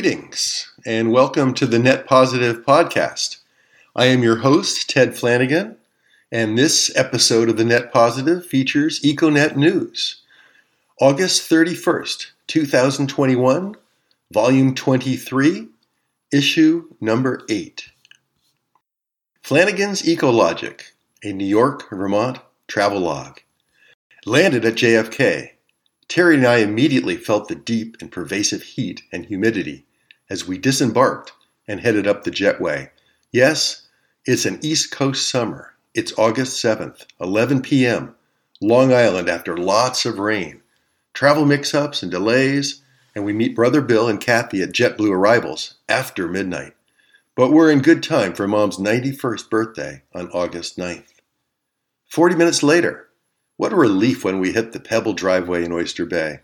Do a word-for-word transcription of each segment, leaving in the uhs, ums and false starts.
Greetings, and welcome to the Net Positive Podcast. I am your host, Ted Flanagan, and this episode of the Net Positive features Econet News, August thirty-first, twenty twenty-one, Volume twenty-three, Issue Number eight. Flanagan's Ecologic, a New York, Vermont travelogue. Landed at J F K. Terry and I immediately felt the deep and pervasive heat and humidity as we disembarked and headed up the jetway. Yes, it's an East Coast summer. It's August seventh, eleven p.m., Long Island after lots of rain. Travel mix-ups and delays, and we meet Brother Bill and Kathy at JetBlue arrivals after midnight. But we're in good time for Mom's ninety-first birthday on August ninth. Forty minutes later, what a relief when we hit the pebble driveway in Oyster Bay,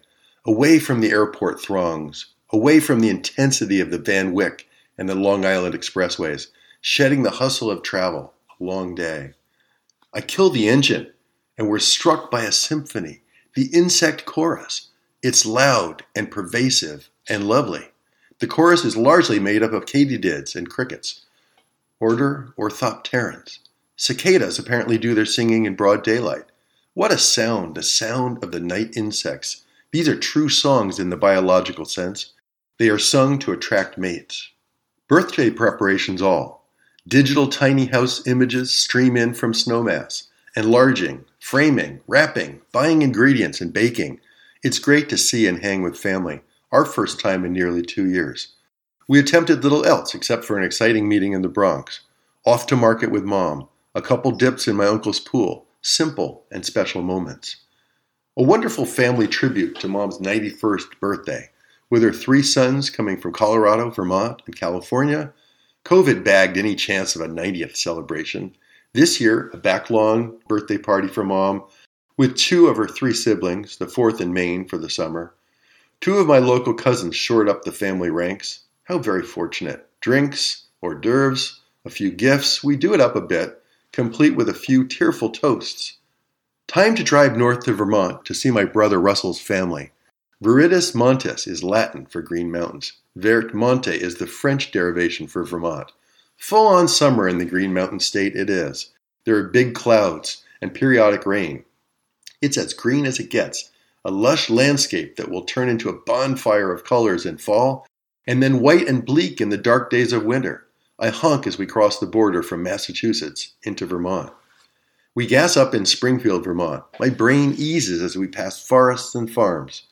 away from the airport throngs, away from the intensity of the Van Wyck and the Long Island expressways, shedding the hustle of travel, a long day. I kill the engine, and we're struck by a symphony, the insect chorus. It's loud and pervasive and lovely. The chorus is largely made up of katydids and crickets. Order Orthopterans. Cicadas apparently do their singing in broad daylight. What a sound, the sound of the night insects. These are true songs in the biological sense. They are sung to attract mates. Birthday preparations all. Digital tiny house images stream in from Snowmass. Enlarging, framing, wrapping, buying ingredients, and baking. It's great to see and hang with family, our first time in nearly two years. We attempted little else except for an exciting meeting in the Bronx. Off to market with Mom, a couple dips in my uncle's pool. Simple and special moments. A wonderful family tribute to Mom's ninety-first birthday, with her three sons coming from Colorado, Vermont, and California. COVID bagged any chance of a ninetieth celebration. This year, a back-long birthday party for Mom, with two of her three siblings, the fourth in Maine for the summer. Two of my local cousins shored up the family ranks. How very fortunate. Drinks, hors d'oeuvres, a few gifts. We do it up a bit, complete with a few tearful toasts. Time to drive north to Vermont to see my brother Russell's family. Viridis Montes is Latin for Green Mountains. Vert Monte is the French derivation for Vermont. Full-on summer in the Green Mountain state it is. There are big clouds and periodic rain. It's as green as it gets, a lush landscape that will turn into a bonfire of colors in fall, and then white and bleak in the dark days of winter. I honk as we cross the border from Massachusetts into Vermont. We gas up in Springfield, Vermont. My brain eases as we pass forests and farms.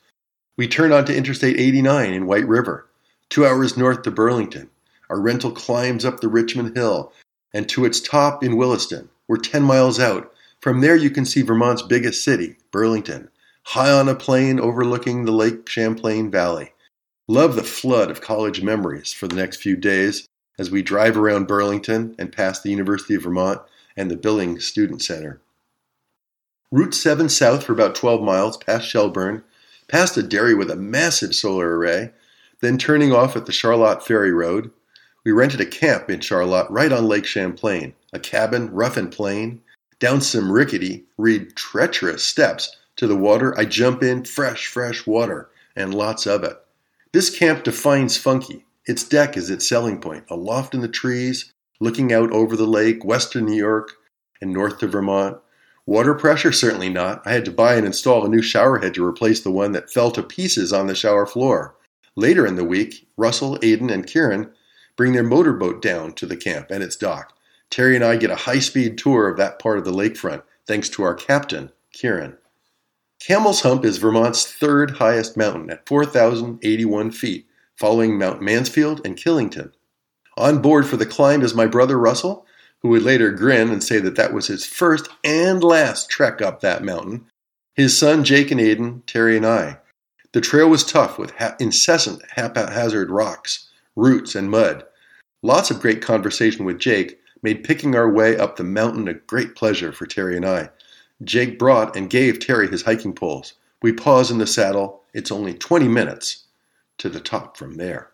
We turn onto Interstate eighty-nine in White River, two hours north to Burlington. Our rental climbs up the Richmond Hill and to its top in Williston. We're ten miles out. From there you can see Vermont's biggest city, Burlington, high on a plain overlooking the Lake Champlain Valley. Love the flood of college memories for the next few days as we drive around Burlington and past the University of Vermont and the Billings Student Center. Route seven south for about twelve miles, past Shelburne, past a dairy with a massive solar array, then turning off at the Charlotte Ferry Road. We rented a camp in Charlotte right on Lake Champlain, a cabin, rough and plain, down some rickety, read treacherous steps to the water. I jump in, fresh, fresh water, and lots of it. This camp defines funky. Its deck is its selling point, aloft in the trees, looking out over the lake, western New York, and north to Vermont. Water pressure? Certainly not. I had to buy and install a new shower head to replace the one that fell to pieces on the shower floor. Later in the week, Russell, Aiden, and Kieran bring their motorboat down to the camp and its dock. Terry and I get a high-speed tour of that part of the lakefront, thanks to our captain, Kieran. Camel's Hump is Vermont's third highest mountain at four thousand eighty-one feet. Following Mount Mansfield and Killington. On board for the climb is my brother Russell, who would later grin and say that that was his first and last trek up that mountain, his son Jake and Aiden, Terry and I. The trail was tough with ha- incessant haphazard rocks, roots, and mud. Lots of great conversation with Jake made picking our way up the mountain a great pleasure for Terry and I. Jake brought and gave Terry his hiking poles. We pause in the saddle. It's only twenty minutes. To the top from there.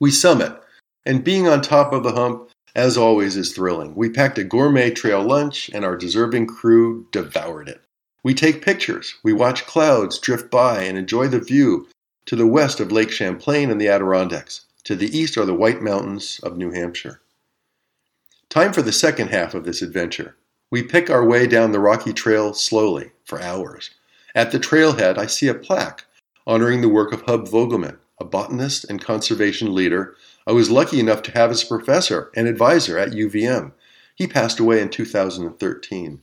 We summit, and being on top of the hump, as always, is thrilling. We packed a gourmet trail lunch, and our deserving crew devoured it. We take pictures, we watch clouds drift by, and enjoy the view, To the west of Lake Champlain and the Adirondacks. To the east are the White Mountains of New Hampshire. Time for the second half of this adventure. We pick our way down the rocky trail slowly, for hours. At the trailhead, I see a plaque honoring the work of Hub Vogelman, a botanist and conservation leader I was lucky enough to have as professor and advisor at U V M. He passed away in two thousand thirteen.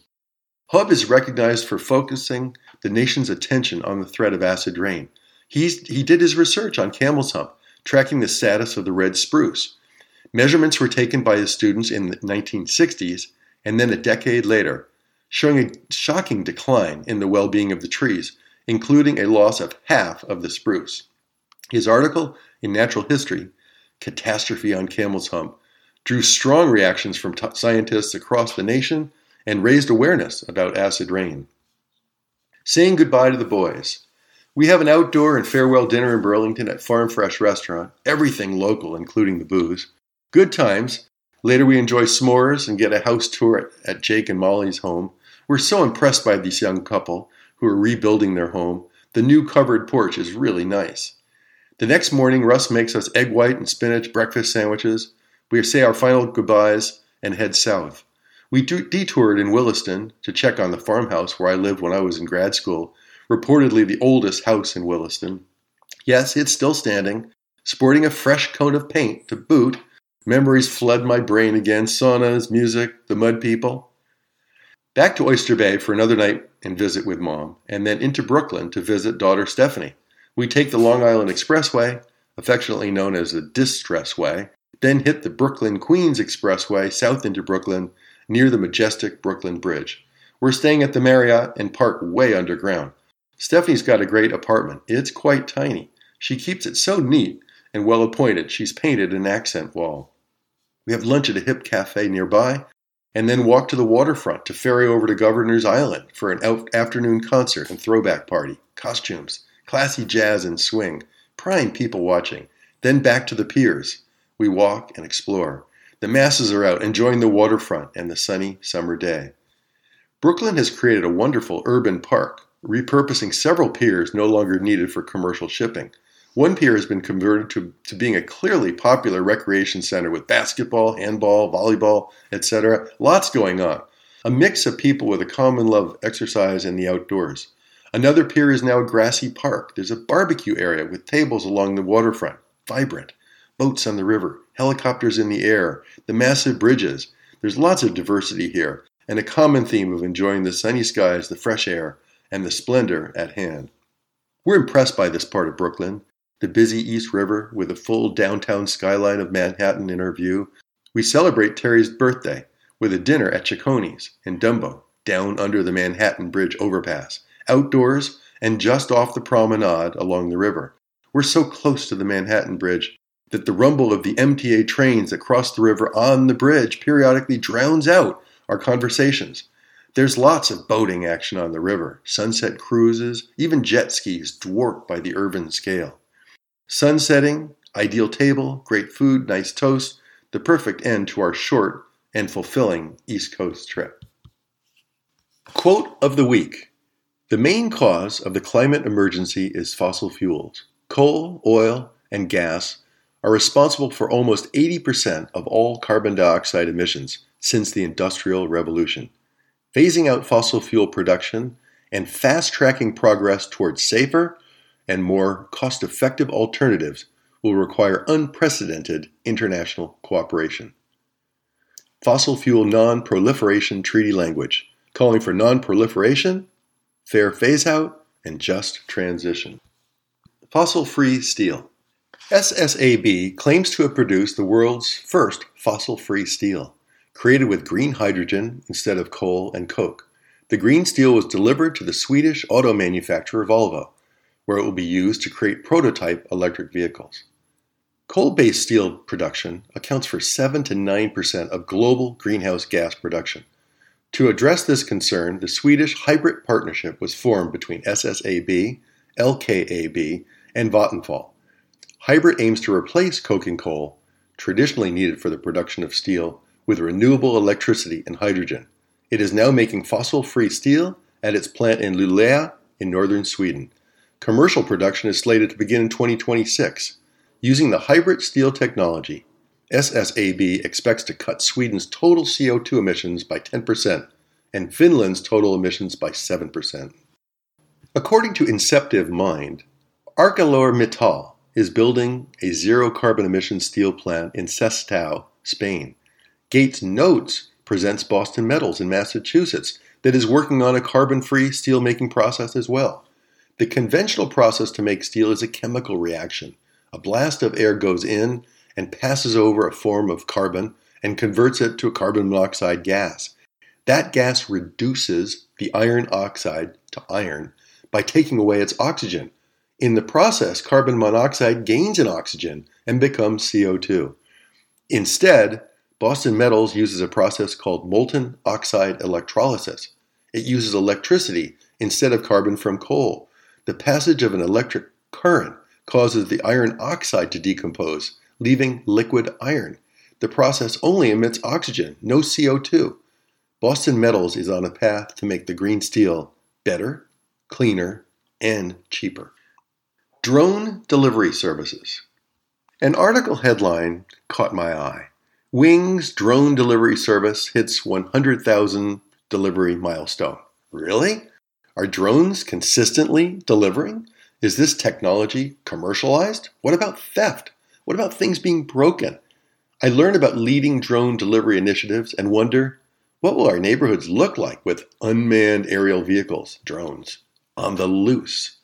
Hub is recognized for focusing the nation's attention on the threat of acid rain. He's, he did his research on Camel's Hump, tracking the status of the red spruce. Measurements were taken by his students in the nineteen sixties and then a decade later, showing a shocking decline in the well-being of the trees, including a loss of half of the spruce. His article in Natural History, Catastrophe on Camel's Hump, drew strong reactions from t- scientists across the nation and raised awareness about acid rain. Saying goodbye to the boys. We have an outdoor and farewell dinner in Burlington at Farm Fresh Restaurant, everything local, including the booze. Good times. Later we enjoy s'mores and get a house tour at Jake and Molly's home. We're so impressed by this young couple who are rebuilding their home. The new covered porch is really nice. The next morning, Russ makes us egg white and spinach breakfast sandwiches. We say our final goodbyes and head south. We do- detoured in Williston to check on the farmhouse where I lived when I was in grad school, reportedly the oldest house in Williston. Yes, it's still standing, sporting a fresh coat of paint to boot. Memories flood my brain again, saunas, music, the mud people. Back to Oyster Bay for another night and visit with Mom, and then into Brooklyn to visit daughter Stephanie. We take the Long Island Expressway, affectionately known as the Distressway, then hit the Brooklyn-Queens Expressway south into Brooklyn near the majestic Brooklyn Bridge. We're staying at the Marriott and park way underground. Stephanie's got a great apartment. It's quite tiny. She keeps it so neat and well-appointed. She's painted an accent wall. We have lunch at a hip cafe nearby and then walk to the waterfront to ferry over to Governor's Island for an out- afternoon concert and throwback party. Costumes, classy jazz and swing, prime people watching. Then back to the piers. We walk and explore. The masses are out enjoying the waterfront and the sunny summer day. Brooklyn has created a wonderful urban park, repurposing several piers no longer needed for commercial shipping. One pier has been converted to, to being a clearly popular recreation center with basketball, handball, volleyball, et cetera. Lots going on. A mix of people with a common love of exercise and the outdoors. Another pier is now a grassy park. There's a barbecue area with tables along the waterfront. Vibrant. Boats on the river. Helicopters in the air. The massive bridges. There's lots of diversity here, and a common theme of enjoying the sunny skies, the fresh air, and the splendor at hand. We're impressed by this part of Brooklyn, the busy East River with a full downtown skyline of Manhattan in our view. We celebrate Terry's birthday with a dinner at Cicconi's in Dumbo, down under the Manhattan Bridge overpass, outdoors and just off the promenade along the river. We're so close to the Manhattan Bridge that the rumble of the M T A trains that cross the river on the bridge periodically drowns out our conversations. There's lots of boating action on the river, sunset cruises, even jet skis dwarfed by the urban scale. Sunsetting, ideal table, great food, nice toast, the perfect end to our short and fulfilling East Coast trip. Quote of the week. The main cause of the climate emergency is fossil fuels. Coal, oil, and gas are responsible for almost eighty percent of all carbon dioxide emissions since the Industrial Revolution. Phasing out fossil fuel production and fast-tracking progress towards safer and more cost-effective alternatives will require unprecedented international cooperation. Fossil fuel non-proliferation treaty language, calling for non-proliferation, fair phase-out, and just transition. Fossil-free steel. S S A B claims to have produced the world's first fossil-free steel, created with green hydrogen instead of coal and coke. The green steel was delivered to the Swedish auto manufacturer Volvo, where it will be used to create prototype electric vehicles. Coal-based steel production accounts for seven to nine percent of global greenhouse gas production. To address this concern, the Swedish hybrid partnership was formed between S S A B, L K A B, and Vattenfall. Hybrid aims to replace coke and coal, traditionally needed for the production of steel, with renewable electricity and hydrogen. It is now making fossil-free steel at its plant in Luleå in northern Sweden. commercial production is slated to begin in twenty twenty-six, using the hybrid steel technology. S S A B expects to cut Sweden's total C O two emissions by ten percent and Finland's total emissions by seven percent. According to Inceptive Mind, ArcelorMittal is building a zero-carbon emission steel plant in Sestao, Spain. Gates Notes presents Boston Metals in Massachusetts that is working on a carbon-free steelmaking process as well. The conventional process to make steel is a chemical reaction. A blast of air goes in and passes over a form of carbon and converts it to a carbon monoxide gas. That gas reduces the iron oxide to iron by taking away its oxygen. In the process, carbon monoxide gains in oxygen and becomes C O two. Instead, Boston Metals uses a process called molten oxide electrolysis. It uses electricity instead of carbon from coal. The passage of an electric current causes the iron oxide to decompose, leaving liquid iron. The process only emits oxygen, no C O two. Boston Metals is on a path to make the green steel better, cleaner, and cheaper. Drone delivery services. An article headline caught my eye. Wing's drone delivery service hits one hundred thousand delivery milestone. Really? Are drones consistently delivering? Is this technology commercialized? What about theft? What about things being broken? I learn about leading drone delivery initiatives and wonder, what will our neighborhoods look like with unmanned aerial vehicles, drones, on the loose?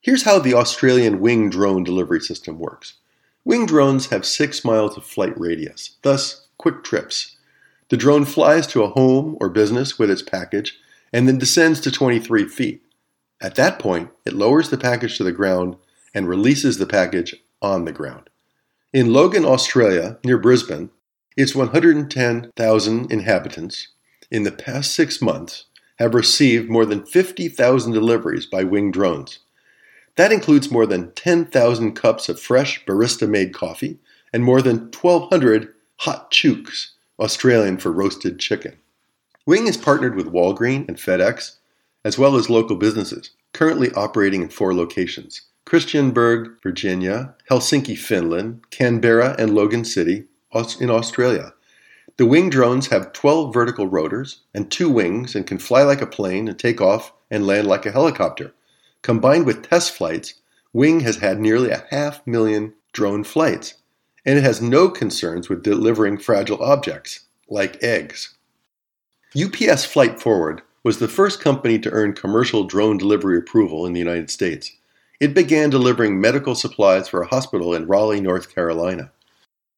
Here's how the Australian Wing drone delivery system works. Wing drones have six miles of flight radius, thus quick trips. The drone flies to a home or business with its package and then descends to twenty-three feet. At that point, it lowers the package to the ground and releases the package on the ground. In Logan, Australia, near Brisbane, its one hundred ten thousand inhabitants in the past six months have received more than fifty thousand deliveries by Wing drones. That includes more than ten thousand cups of fresh barista-made coffee and more than twelve hundred hot chooks, Australian for roasted chicken. Wing is partnered with Walgreens and FedEx, as well as local businesses, currently operating in four locations: Christiansburg, Virginia, Helsinki, Finland, Canberra, and Logan City in Australia. The Wing drones have twelve vertical rotors and two wings and can fly like a plane and take off and land like a helicopter. Combined with test flights, Wing has had nearly a half million drone flights, and it has no concerns with delivering fragile objects, like eggs. U P S Flight Forward was the first company to earn commercial drone delivery approval in the United States. It began delivering medical supplies for a hospital in Raleigh, North Carolina.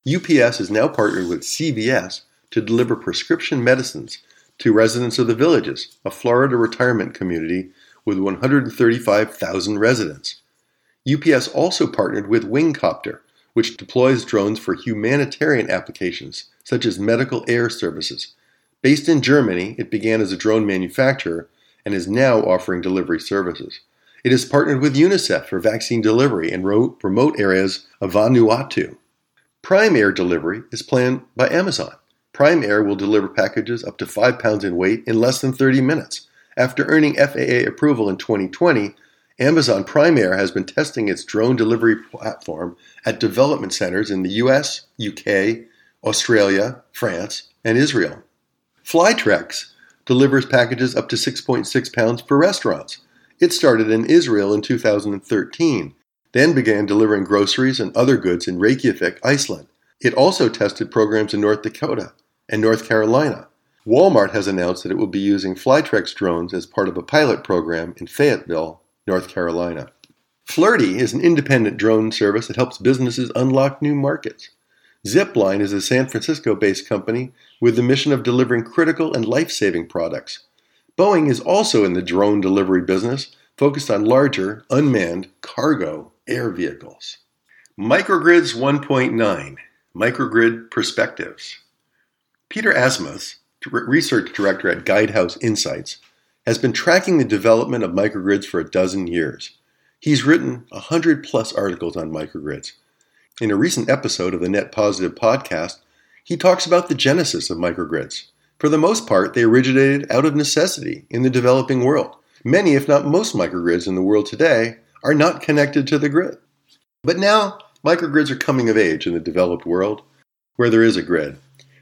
U P S is now partnered with C V S to deliver prescription medicines to residents of the Villages, a Florida retirement community with one hundred thirty-five thousand residents. U P S also partnered with Wingcopter, which deploys drones for humanitarian applications, such as medical air services. Based in Germany, it began as a drone manufacturer and is now offering delivery services. It is partnered with UNICEF for vaccine delivery in remote areas of Vanuatu. Prime Air delivery is planned by Amazon. Prime Air will deliver packages up to five pounds in weight in less than thirty minutes. After earning F A A approval in twenty twenty, Amazon Prime Air has been testing its drone delivery platform at development centers in the U S, U K, Australia, France, and Israel. Flytrex delivers packages up to six point six pounds for restaurants. It started in Israel in two thousand thirteen, then began delivering groceries and other goods in Reykjavik, Iceland. It also tested programs in North Dakota and North Carolina. Walmart has announced that it will be using Flytrex drones as part of a pilot program in Fayetteville, North Carolina. Flirty is an independent drone service that helps businesses unlock new markets. Zipline is a San Francisco-based company with the mission of delivering critical and life-saving products. Boeing is also in the drone delivery business, focused on larger, unmanned cargo air vehicles. Microgrids one point nine, Microgrid Perspectives. Peter Asmus, research director at Guidehouse Insights, has been tracking the development of microgrids for a dozen years. He's written one hundred plus articles on microgrids. In a recent episode of the Net Positive podcast, he talks about the genesis of microgrids. For the most part, they originated out of necessity in the developing world. Many, if not most, microgrids in the world today are not connected to the grid. But now, microgrids are coming of age in the developed world, where there is a grid.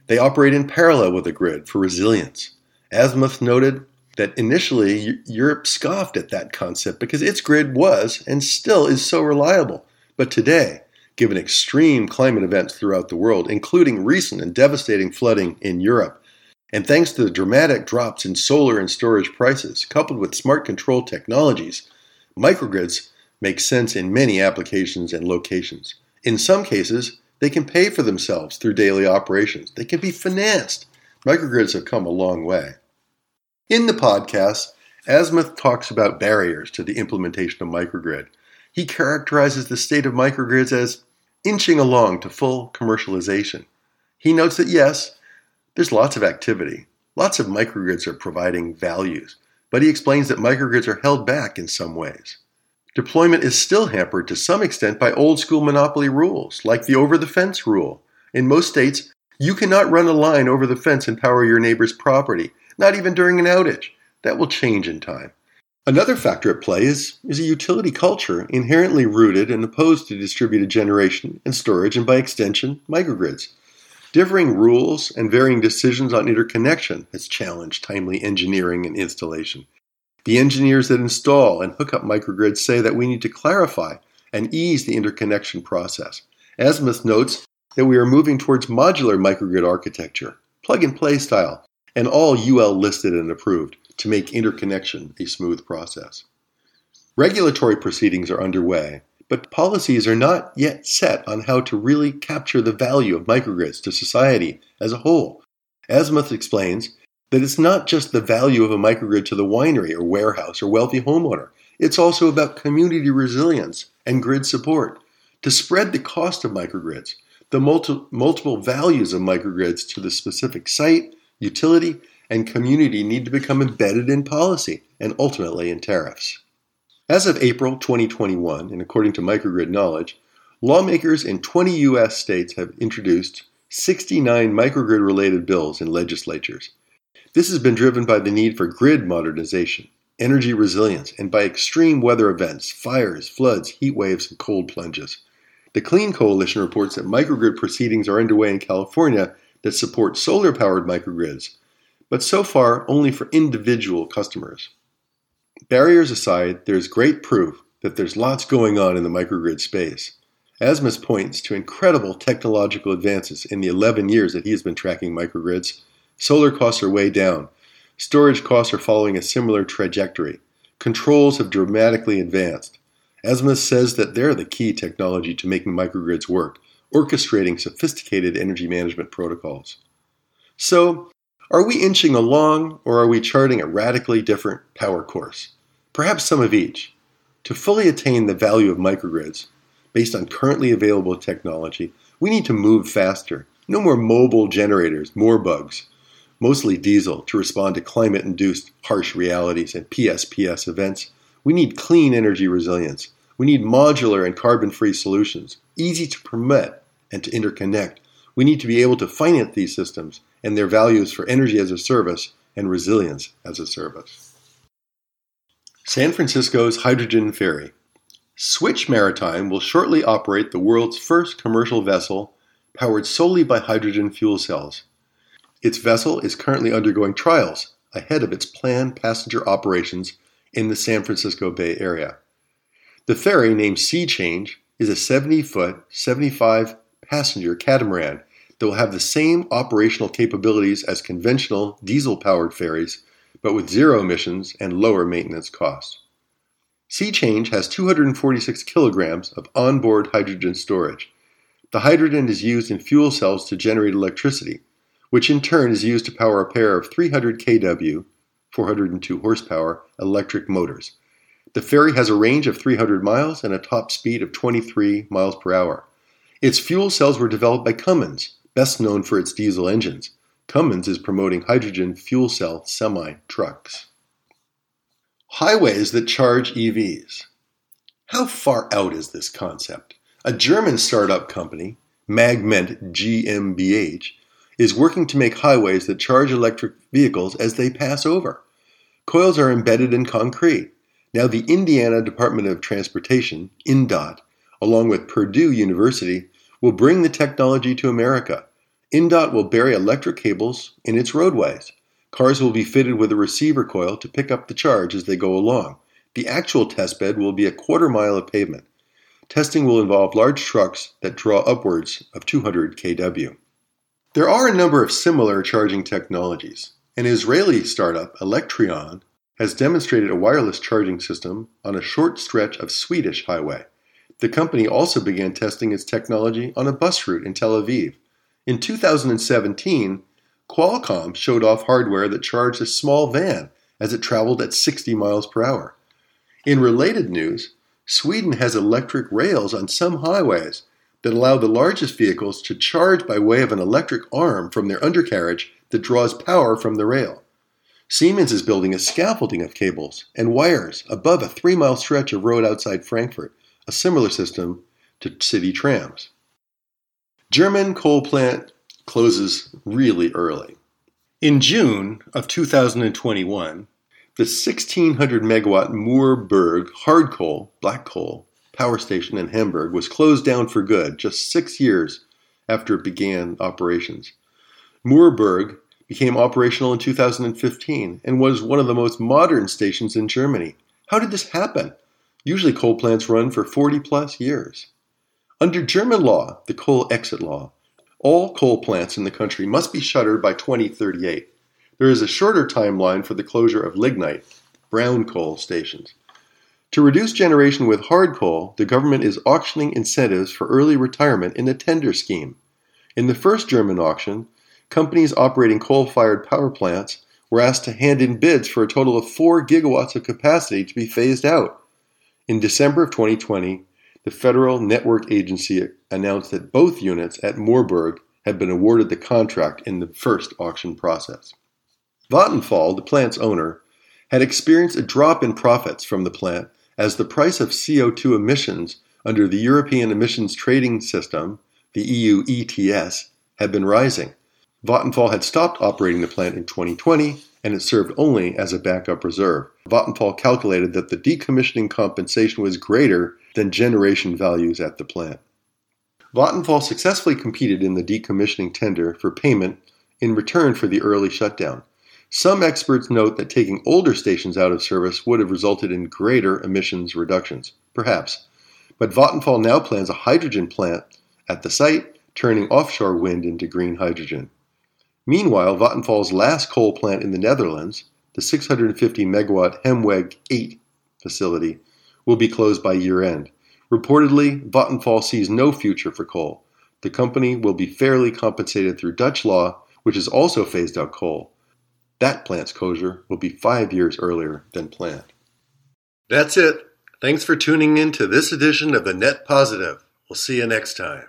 They operate in parallel with the grid for resilience. Azimuth noted that initially Europe scoffed at that concept because its grid was and still is so reliable. But today, given extreme climate events throughout the world, including recent and devastating flooding in Europe, and thanks to the dramatic drops in solar and storage prices, coupled with smart control technologies, microgrids make sense in many applications and locations. In some cases, they can pay for themselves through daily operations. They can be financed. Microgrids have come a long way. In the podcast, Azimuth talks about barriers to the implementation of microgrid. He characterizes the state of microgrids as inching along to full commercialization. He notes that, yes, there's lots of activity. Lots of microgrids are providing values, but he explains that microgrids are held back in some ways. Deployment is still hampered to some extent by old-school monopoly rules, like the over-the-fence rule. In most states, you cannot run a line over the fence and power your neighbor's property, not even during an outage. That will change in time. Another factor at play is, is a utility culture inherently rooted and opposed to distributed generation and storage and, by extension, microgrids. Differing rules and varying decisions on interconnection has challenged timely engineering and installation. The engineers that install and hook up microgrids say that we need to clarify and ease the interconnection process. Azimuth notes that we are moving towards modular microgrid architecture, plug-and-play style, and all U L listed and approved, to make interconnection a smooth process. Regulatory proceedings are underway, but policies are not yet set on how to really capture the value of microgrids to society as a whole. Azimuth explains that it's not just the value of a microgrid to the winery or warehouse or wealthy homeowner. It's also about community resilience and grid support. To spread the cost of microgrids, the multi- multiple values of microgrids to the specific site, utility, and community need to become embedded in policy and ultimately in tariffs. As of April twenty twenty-one, and according to microgrid knowledge, lawmakers in twenty U S states have introduced sixty-nine microgrid-related bills in legislatures. This has been driven by the need for grid modernization, energy resilience, and by extreme weather events, fires, floods, heat waves, and cold plunges. The Clean Coalition reports that microgrid proceedings are underway in California that support solar-powered microgrids, but so far only for individual customers. Barriers aside, there's great proof that there's lots going on in the microgrid space. Azimuth points to incredible technological advances in the eleven years that he has been tracking microgrids. Solar costs are way down. Storage costs are following a similar trajectory. Controls have dramatically advanced. Azimuth says that they're the key technology to making microgrids work, orchestrating sophisticated energy management protocols. So, are we inching along, or are we charting a radically different power course? Perhaps some of each. To fully attain the value of microgrids, based on currently available technology, we need to move faster. No more mobile generators, more bugs, mostly diesel, to respond to climate-induced harsh realities and P S P S events. We need clean energy resilience. We need modular and carbon-free solutions, easy to permit and to interconnect. We need to be able to finance these systems and their values for energy as a service and resilience as a service. San Francisco's Hydrogen Ferry. Switch Maritime will shortly operate the world's first commercial vessel powered solely by hydrogen fuel cells. Its vessel is currently undergoing trials ahead of its planned passenger operations in the San Francisco Bay Area. The ferry, named Sea Change, is a seventy-foot, seventy-five passenger catamaran that will have the same operational capabilities as conventional diesel-powered ferries, but with zero emissions and lower maintenance costs. Sea Change has two hundred forty-six kilograms of onboard hydrogen storage. The hydrogen is used in fuel cells to generate electricity, which in turn is used to power a pair of three hundred kilowatts, four hundred two horsepower, electric motors. The ferry has a range of three hundred miles and a top speed of twenty-three miles per hour. Its fuel cells were developed by Cummins, best known for its diesel engines. Cummins is promoting hydrogen fuel cell semi-trucks. Highways that charge E Vs. How far out is this concept? A German startup company, Magment G m b H, is working to make highways that charge electric vehicles as they pass over. Coils are embedded in concrete. Now the Indiana Department of Transportation, InDOT, along with Purdue University, will bring the technology to America. InDOT will bury electric cables in its roadways. Cars will be fitted with a receiver coil to pick up the charge as they go along. The actual testbed will be a quarter mile of pavement. Testing will involve large trucks that draw upwards of two hundred kilowatts. There are a number of similar charging technologies. An Israeli startup, Electrion, has demonstrated a wireless charging system on a short stretch of Swedish highway. The company also began testing its technology on a bus route in Tel Aviv. In two thousand seventeen, Qualcomm showed off hardware that charged a small van as it traveled at sixty miles per hour. In related news, Sweden has electric rails on some highways that allow the largest vehicles to charge by way of an electric arm from their undercarriage that draws power from the rail. Siemens is building a scaffolding of cables and wires above a three-mile stretch of road outside Frankfurt, a similar system to city trams. German coal plant closes really early. In June of two thousand twenty-one, the sixteen hundred megawatt Moorburg hard coal, black coal, power station in Hamburg was closed down for good just six years after it began operations. Moorburg became operational in two thousand fifteen and was one of the most modern stations in Germany. How did this happen? Usually coal plants run for forty plus years. Under German law, the coal exit law, all coal plants in the country must be shuttered by twenty thirty-eight. There is a shorter timeline for the closure of lignite, brown coal stations. To reduce generation with hard coal, the government is auctioning incentives for early retirement in a tender scheme. In the first German auction, companies operating coal-fired power plants were asked to hand in bids for a total of four gigawatts of capacity to be phased out. In December of twenty twenty, the Federal Network Agency announced that both units at Moorburg had been awarded the contract in the first auction process. Vattenfall, the plant's owner, had experienced a drop in profits from the plant as the price of C O two emissions under the European Emissions Trading System, the E U E T S, had been rising. Vattenfall had stopped operating the plant in twenty twenty, and it served only as a backup reserve. Vattenfall calculated that the decommissioning compensation was greater than generation values at the plant. Vattenfall successfully competed in the decommissioning tender for payment in return for the early shutdown. Some experts note that taking older stations out of service would have resulted in greater emissions reductions, perhaps. But Vattenfall now plans a hydrogen plant at the site, turning offshore wind into green hydrogen. Meanwhile, Vattenfall's last coal plant in the Netherlands, the six hundred fifty megawatt Hemweg eight facility, will be closed by year-end. Reportedly, Vattenfall sees no future for coal. The company will be fairly compensated through Dutch law, which has also phased out coal. That plant's closure will be five years earlier than planned. That's it. Thanks for tuning in to this edition of The Net Positive. We'll see you next time.